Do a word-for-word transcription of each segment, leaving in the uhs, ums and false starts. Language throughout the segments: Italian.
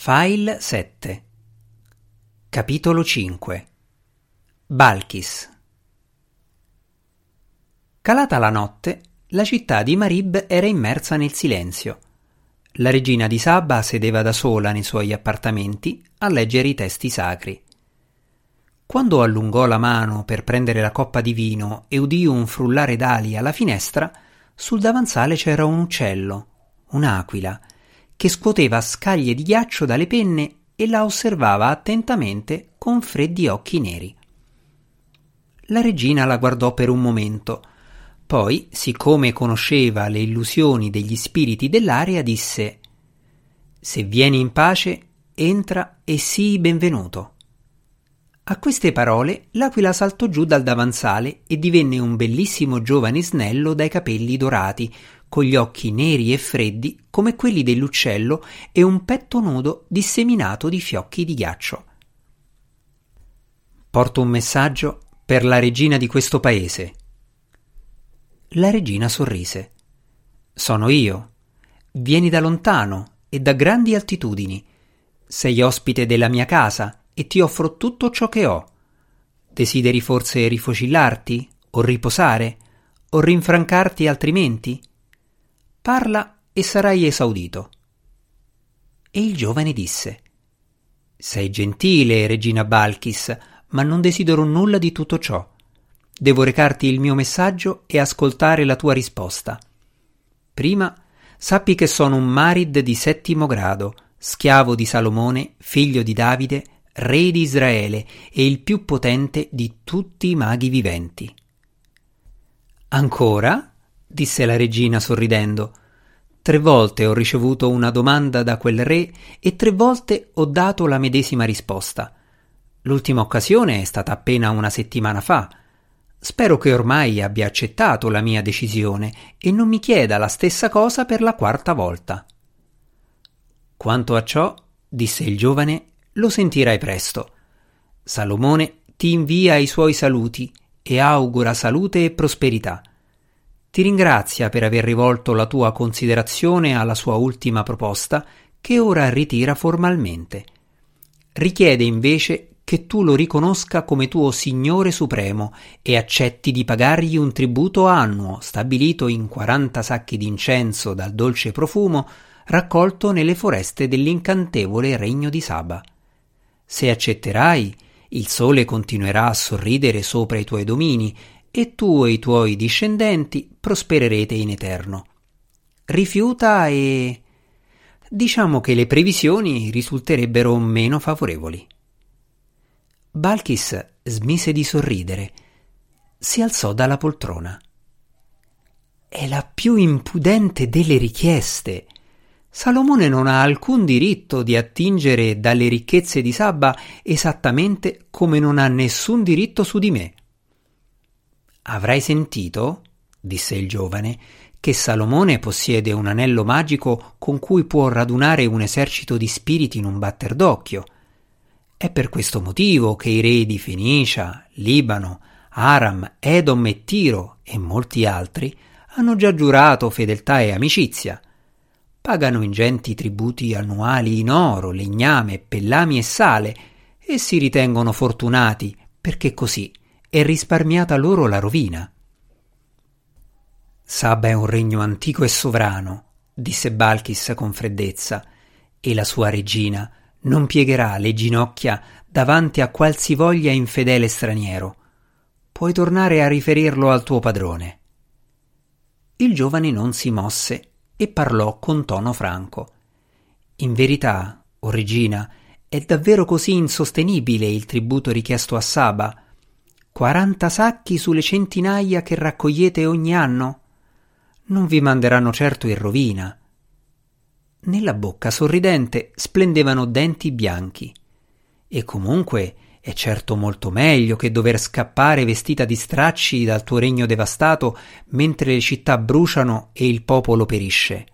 File sette. Capitolo cinque. Balkis. Calata la notte, la città di Marib era immersa nel silenzio. La regina di Sabba sedeva da sola nei suoi appartamenti a leggere i testi sacri. Quando allungò la mano per prendere la coppa di vino e udì un frullare d'ali alla finestra, sul davanzale c'era un uccello, un'aquila, che scuoteva scaglie di ghiaccio dalle penne e la osservava attentamente con freddi occhi neri. La regina la guardò per un momento, poi, siccome conosceva le illusioni degli spiriti dell'aria, disse: «Se vieni in pace, entra e sii benvenuto». A queste parole l'aquila saltò giù dal davanzale e divenne un bellissimo giovane snello dai capelli dorati, con gli occhi neri e freddi come quelli dell'uccello e un petto nudo disseminato di fiocchi di ghiaccio. «Porto un messaggio per la regina di questo paese». La regina sorrise. «Sono io. Vieni da lontano e da grandi altitudini. Sei ospite della mia casa e ti offro tutto ciò che ho. Desideri forse rifocillarti o riposare o rinfrancarti altrimenti? Parla e sarai esaudito». E il giovane disse: «Sei gentile, regina Balkis, ma non desidero nulla di tutto ciò. Devo recarti il mio messaggio e ascoltare la tua risposta. Prima, sappi che sono un marid di settimo grado, schiavo di Salomone, figlio di Davide, re di Israele e il più potente di tutti i maghi viventi». «Ancora?» disse la regina sorridendo. «Tre volte ho ricevuto una domanda da quel re e tre volte ho dato la medesima risposta. L'ultima occasione è stata appena una settimana fa. Spero che ormai abbia accettato la mia decisione e non mi chieda la stessa cosa per la quarta volta». «Quanto a ciò», disse il giovane, «lo sentirai presto. Salomone ti invia i suoi saluti e augura salute e prosperità. Ti ringrazia per aver rivolto la tua considerazione alla sua ultima proposta, che ora ritira formalmente. Richiede invece che tu lo riconosca come tuo Signore Supremo e accetti di pagargli un tributo annuo stabilito in quaranta sacchi d'incenso dal dolce profumo raccolto nelle foreste dell'incantevole regno di Saba. Se accetterai, il sole continuerà a sorridere sopra i tuoi domini e tu e i tuoi discendenti prospererete in eterno. Rifiuta e... diciamo che le previsioni risulterebbero meno favorevoli». Balkis smise di sorridere. Si alzò dalla poltrona. «È la più impudente delle richieste. Salomone non ha alcun diritto di attingere dalle ricchezze di Sabba, esattamente come non ha nessun diritto su di me». «Avrai sentito», disse il giovane, «che Salomone possiede un anello magico con cui può radunare un esercito di spiriti in un batter d'occhio. È per questo motivo che i re di Fenicia, Libano, Aram, Edom e Tiro e molti altri hanno già giurato fedeltà e amicizia. Pagano ingenti tributi annuali in oro, legname, pellami e sale e si ritengono fortunati perché così è risparmiata loro la rovina». «Sabba è un regno antico e sovrano», disse Balkis con freddezza, «e la sua regina non piegherà le ginocchia davanti a qualsivoglia infedele straniero. Puoi tornare a riferirlo al tuo padrone». Il giovane non si mosse e parlò con tono franco. «In verità, o regina, è davvero così insostenibile il tributo richiesto a Sabba? quaranta sacchi sulle centinaia che raccogliete ogni anno? Non vi manderanno certo in rovina». Nella bocca sorridente splendevano denti bianchi. «E comunque è certo molto meglio che dover scappare vestita di stracci dal tuo regno devastato mentre le città bruciano e il popolo perisce».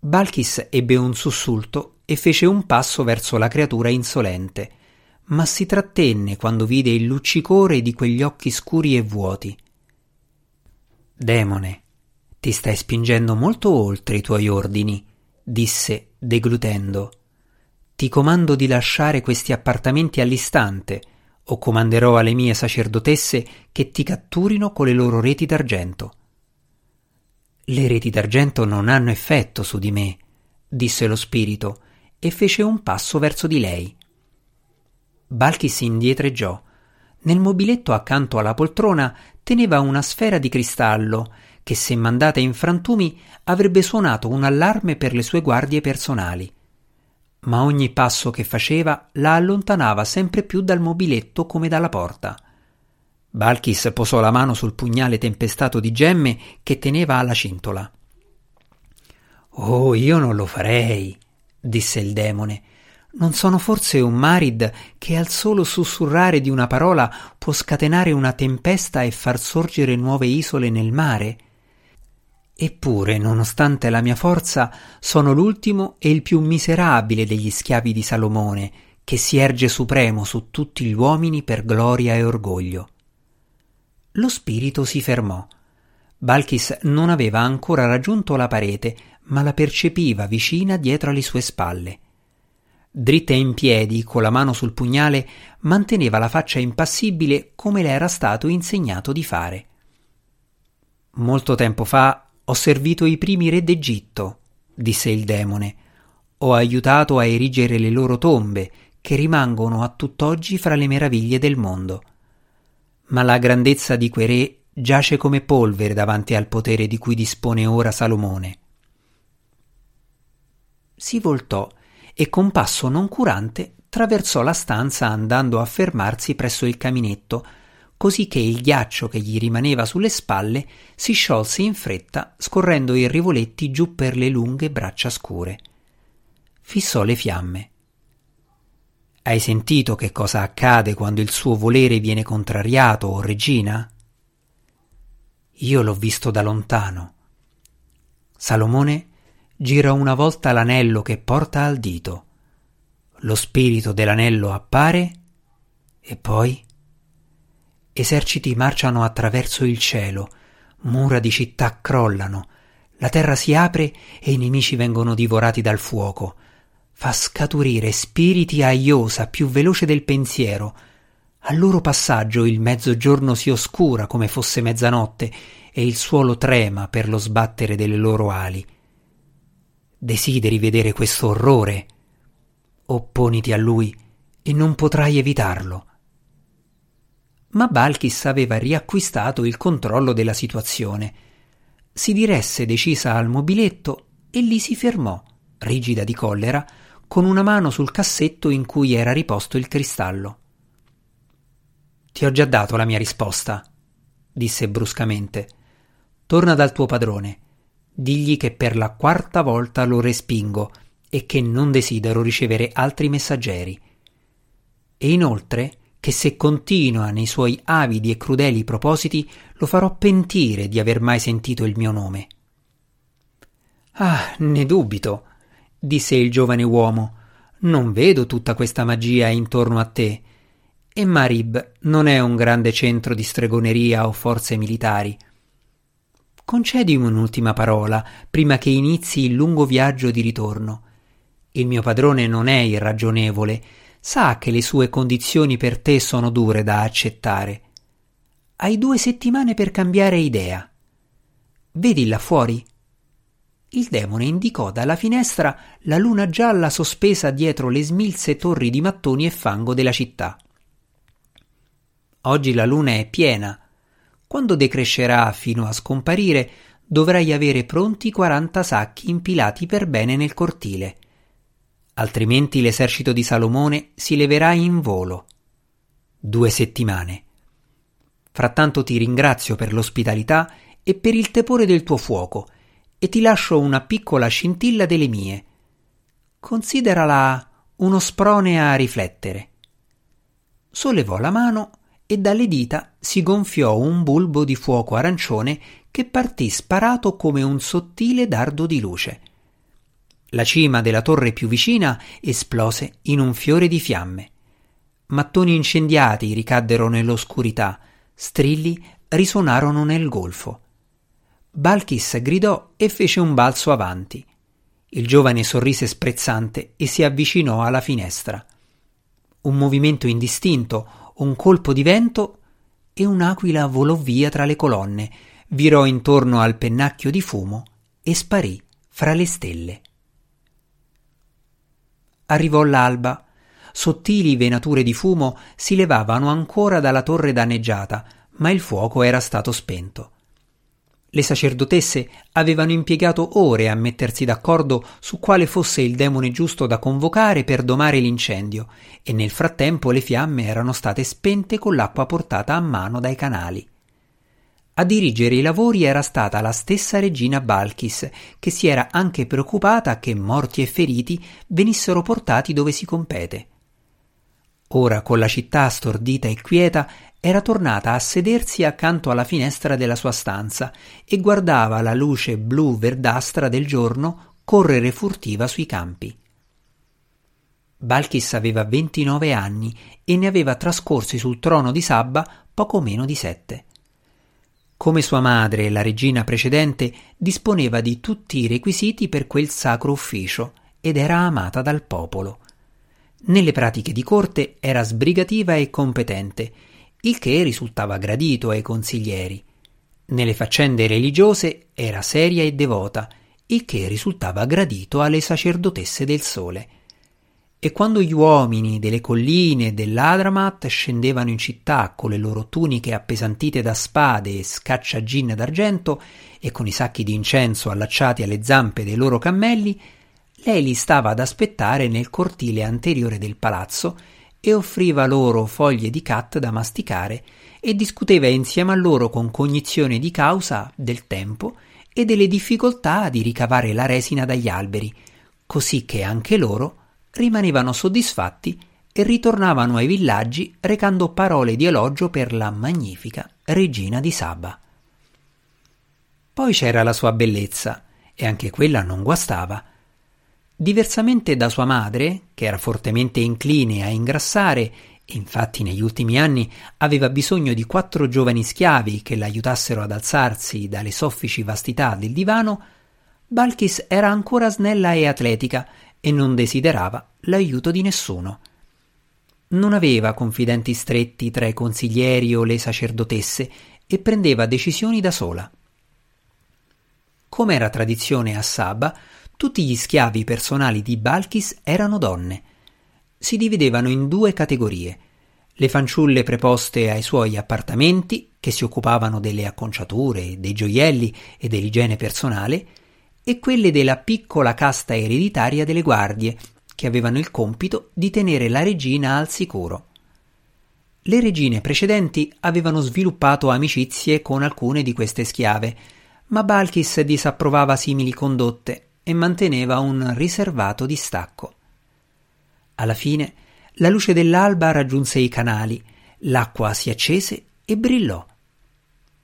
Balkis ebbe un sussulto e fece un passo verso la creatura insolente, ma si trattenne quando vide il luccicore di quegli occhi scuri e vuoti. «Demone, ti stai spingendo molto oltre i tuoi ordini disse, deglutendo, «Ti comando di lasciare questi appartamenti all'istante, o comanderò alle mie sacerdotesse che ti catturino con le loro reti d'argento». «Le reti d'argento non hanno effetto su di me», disse lo spirito, e fece un passo verso di lei. Balkis indietreggiò. Nel mobiletto accanto alla poltrona teneva una sfera di cristallo che, se mandata in frantumi, avrebbe suonato un allarme per le sue guardie personali. Ma ogni passo che faceva la allontanava sempre più dal mobiletto come dalla porta. Balkis posò la mano sul pugnale tempestato di gemme che teneva alla cintola. «Oh, io non lo farei», disse il demone. «Non sono forse un marid che al solo sussurrare di una parola può scatenare una tempesta e far sorgere nuove isole nel mare? Eppure, nonostante la mia forza, sono l'ultimo e il più miserabile degli schiavi di Salomone, che si erge supremo su tutti gli uomini per gloria e orgoglio». Lo spirito si fermò. Balkis non aveva ancora raggiunto la parete, ma la percepiva vicina dietro alle sue spalle. Dritta in piedi, con la mano sul pugnale, manteneva la faccia impassibile come le era stato insegnato di fare. «Molto tempo fa ho servito i primi re d'Egitto», disse il demone. «Ho aiutato a erigere le loro tombe, che rimangono a tutt'oggi fra le meraviglie del mondo. Ma la grandezza di quei re giace come polvere davanti al potere di cui dispone ora Salomone». Si voltò e con passo noncurante traversò la stanza andando a fermarsi presso il caminetto, così che il ghiaccio che gli rimaneva sulle spalle si sciolse in fretta, scorrendo i rivoletti giù per le lunghe braccia scure. Fissò le fiamme. «Hai sentito che cosa accade quando il suo volere viene contrariato, o regina?» «Io l'ho visto da lontano. Salomone gira una volta l'anello che porta al dito. Lo spirito dell'anello appare e poi eserciti marciano attraverso il cielo, mura di città crollano, la terra si apre e i nemici vengono divorati dal fuoco. Fa scaturire spiriti a iosa più veloce del pensiero. Al loro passaggio il mezzogiorno si oscura come fosse mezzanotte e il suolo trema per lo sbattere delle loro ali. Desideri vedere questo orrore? Opponiti a lui e non potrai evitarlo». Ma Balkis aveva riacquistato il controllo della situazione. Si diresse decisa al mobiletto e lì si fermò, rigida di collera, con una mano sul cassetto in cui era riposto il cristallo. «Ti ho già dato la mia risposta», disse bruscamente. «Torna dal tuo padrone. Digli che per la quarta volta lo respingo e che non desidero ricevere altri messaggeri. E inoltre che se continua nei suoi avidi e crudeli propositi lo farò pentire di aver mai sentito il mio nome». «Ah, ne dubito», disse il giovane uomo. «Non vedo tutta questa magia intorno a te. E Marib non è un grande centro di stregoneria o forze militari. Concedimi un'ultima parola prima che inizi il lungo viaggio di ritorno. Il mio padrone non è irragionevole, sa che le sue condizioni per te sono dure da accettare. Hai due settimane per cambiare idea. Vedi là fuori?» Il demone indicò dalla finestra la luna gialla sospesa dietro le smilze torri di mattoni e fango della città. «Oggi la luna è piena. Quando decrescerà fino a scomparire, dovrai avere pronti quaranta sacchi impilati per bene nel cortile. Altrimenti l'esercito di Salomone si leverà in volo. Due settimane. Frattanto ti ringrazio per l'ospitalità e per il tepore del tuo fuoco, e ti lascio una piccola scintilla delle mie. Considerala uno sprone a riflettere». Sollevò la mano e dalle dita si gonfiò un bulbo di fuoco arancione che partì sparato come un sottile dardo di luce. La cima della torre più vicina esplose in un fiore di fiamme. Mattoni incendiati ricaddero nell'oscurità, strilli risuonarono nel golfo. Balkis gridò e fece un balzo avanti. Il giovane sorrise sprezzante e si avvicinò alla finestra. Un movimento indistinto, un colpo di vento e un'aquila volò via tra le colonne, virò intorno al pennacchio di fumo e sparì fra le stelle. Arrivò l'alba. Sottili venature di fumo si levavano ancora dalla torre danneggiata, ma il fuoco era stato spento. Le sacerdotesse avevano impiegato ore a mettersi d'accordo su quale fosse il demone giusto da convocare per domare l'incendio, e nel frattempo le fiamme erano state spente con l'acqua portata a mano dai canali. A dirigere i lavori era stata la stessa regina Balkis, che si era anche preoccupata che morti e feriti venissero portati dove si compete. Ora, con la città stordita e quieta, era tornata a sedersi accanto alla finestra della sua stanza e guardava la luce blu-verdastra del giorno correre furtiva sui campi. Balkis aveva ventinove anni e ne aveva trascorsi sul trono di Sabba poco meno di sette. Come sua madre, la regina precedente, disponeva di tutti i requisiti per quel sacro ufficio ed era amata dal popolo. Nelle pratiche di corte era sbrigativa e competente, il che risultava gradito ai consiglieri. Nelle faccende religiose era seria e devota, il che risultava gradito alle sacerdotesse del sole. E quando gli uomini delle colline dell'Adramat scendevano in città con le loro tuniche appesantite da spade e scacciaginne d'argento e con i sacchi di incenso allacciati alle zampe dei loro cammelli, lei li stava ad aspettare nel cortile anteriore del palazzo e offriva loro foglie di cat da masticare e discuteva insieme a loro con cognizione di causa del tempo e delle difficoltà di ricavare la resina dagli alberi, così che anche loro rimanevano soddisfatti e ritornavano ai villaggi recando parole di elogio per la magnifica regina di Sabba. Poi c'era la sua bellezza, e anche quella non guastava. Diversamente da sua madre, che era fortemente incline a ingrassare, e infatti negli ultimi anni aveva bisogno di quattro giovani schiavi che l'aiutassero ad alzarsi dalle soffici vastità del divano, Balkis era ancora snella e atletica, e non desiderava l'aiuto di nessuno. Non aveva confidenti stretti tra i consiglieri o le sacerdotesse e prendeva decisioni da sola. Come era tradizione a Sabba, tutti gli schiavi personali di Balkis erano donne. Si dividevano in due categorie: le fanciulle preposte ai suoi appartamenti, che si occupavano delle acconciature, dei gioielli e dell'igiene personale, e quelle della piccola casta ereditaria delle guardie, che avevano il compito di tenere la regina al sicuro. Le regine precedenti avevano sviluppato amicizie con alcune di queste schiave, ma Balkis disapprovava simili condotte e manteneva un riservato distacco. Alla fine la luce dell'alba raggiunse i canali, l'acqua si accese e brillò.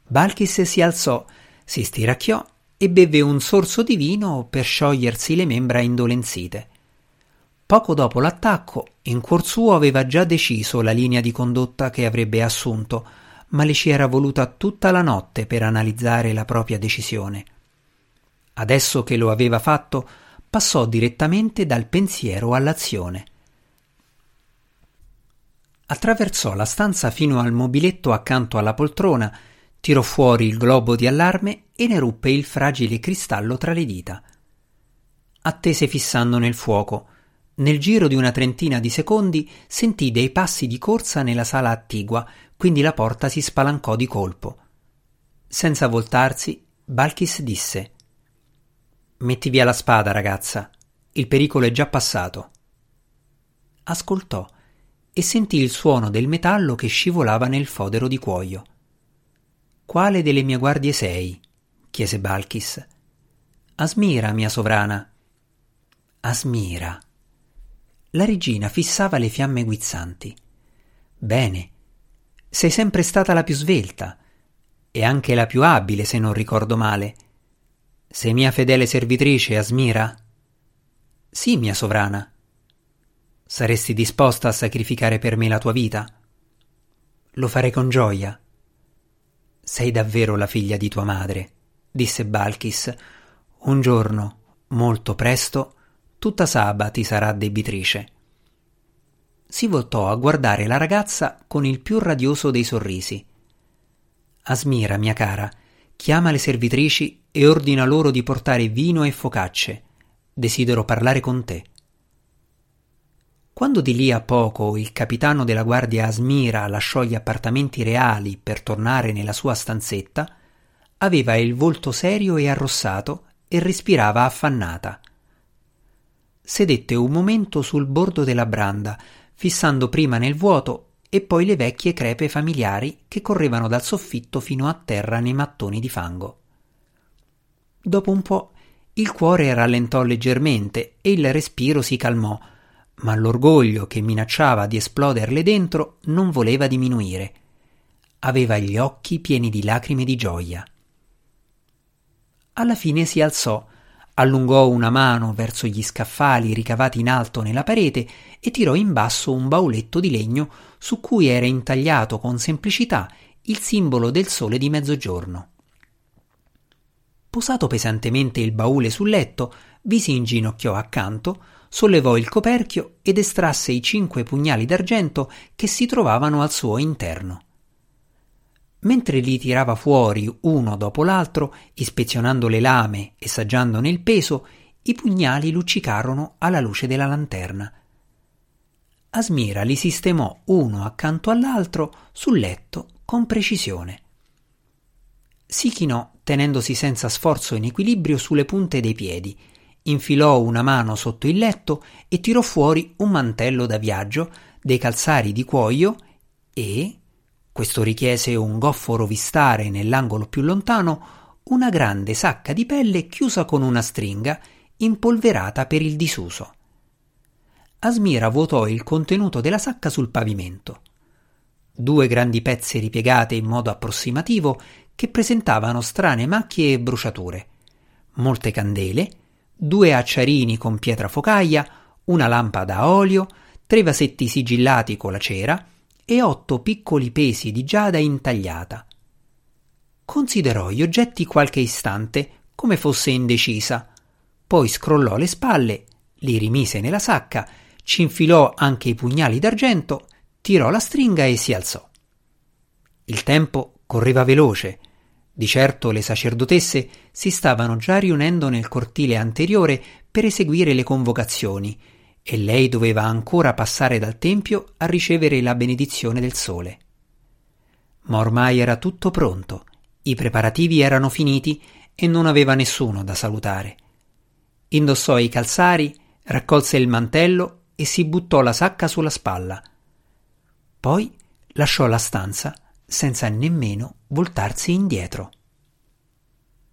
Balkis si alzò, si stiracchiò e bevve un sorso di vino per sciogliersi le membra indolenzite. Poco dopo l'attacco, in cuor suo aveva già deciso la linea di condotta che avrebbe assunto, ma le ci era voluta tutta la notte per analizzare la propria decisione. Adesso che lo aveva fatto, passò direttamente dal pensiero all'azione. Attraversò la stanza fino al mobiletto accanto alla poltrona, tirò fuori il globo di allarme e ne ruppe il fragile cristallo tra le dita. Attese fissando nel fuoco. Nel giro di una trentina di secondi sentì dei passi di corsa nella sala attigua, quindi la porta si spalancò di colpo. Senza voltarsi, Balkis disse: «Metti via la spada, ragazza. Il pericolo è già passato». Ascoltò e sentì il suono del metallo che scivolava nel fodero di cuoio. «Quale delle mie guardie sei?» chiese Balkis. «Asmira, mia sovrana». «Asmira». La regina fissava le fiamme guizzanti. «Bene, sei sempre stata la più svelta e anche la più abile, se non ricordo male. Sei mia fedele servitrice, Asmira?» «Sì, mia sovrana». «Saresti disposta a sacrificare per me la tua vita?» «Lo farei con gioia». «Sei davvero la figlia di tua madre», disse Balkis. «Un giorno Molto presto tutta Sabba ti sarà debitrice. Si voltò a guardare la ragazza con il più radioso dei sorrisi. Asmira, mia cara, chiama le servitrici e ordina loro di portare vino e focacce. Desidero parlare con te. Quando di lì a poco il capitano della guardia Asmira lasciò gli appartamenti reali per tornare nella sua stanzetta, aveva il volto serio e arrossato e respirava affannata. Sedette un momento sul bordo della branda, fissando prima nel vuoto e poi le vecchie crepe familiari che correvano dal soffitto fino a terra nei mattoni di fango. Dopo un po' il cuore rallentò leggermente e il respiro si calmò, ma l'orgoglio che minacciava di esploderle dentro non voleva diminuire. Aveva gli occhi pieni di lacrime di gioia. Alla fine si alzò, allungò una mano verso gli scaffali ricavati in alto nella parete e tirò in basso un bauletto di legno su cui era intagliato con semplicità il simbolo del sole di mezzogiorno. Posato pesantemente il baule sul letto, vi si inginocchiò accanto, sollevò il coperchio ed estrasse i cinque pugnali d'argento che si trovavano al suo interno. Mentre li tirava fuori uno dopo l'altro, ispezionando le lame e saggiandone il peso, i pugnali luccicarono alla luce della lanterna. Asmira li sistemò uno accanto all'altro sul letto con precisione. Si chinò, tenendosi senza sforzo in equilibrio sulle punte dei piedi, infilò una mano sotto il letto e tirò fuori un mantello da viaggio, dei calzari di cuoio e, questo richiese un goffo rovistare nell'angolo più lontano, una grande sacca di pelle chiusa con una stringa, impolverata per il disuso. Asmira vuotò il contenuto della sacca sul pavimento. Due grandi pezze ripiegate in modo approssimativo che presentavano strane macchie e bruciature, molte candele, due acciarini con pietra focaia, una lampada a olio, tre vasetti sigillati con la cera e otto piccoli pesi di giada intagliata. Considerò gli oggetti qualche istante come fosse indecisa, poi scrollò le spalle, li rimise nella sacca, ci infilò anche i pugnali d'argento, tirò la stringa e si alzò. Il tempo correva veloce. Di certo le sacerdotesse si stavano già riunendo nel cortile anteriore per eseguire le convocazioni e lei doveva ancora passare dal tempio a ricevere la benedizione del sole. Ma ormai era tutto pronto, i preparativi erano finiti e non aveva nessuno da salutare. Indossò i calzari, raccolse il mantello e si buttò la sacca sulla spalla. Poi lasciò la stanza senza nemmeno voltarsi indietro.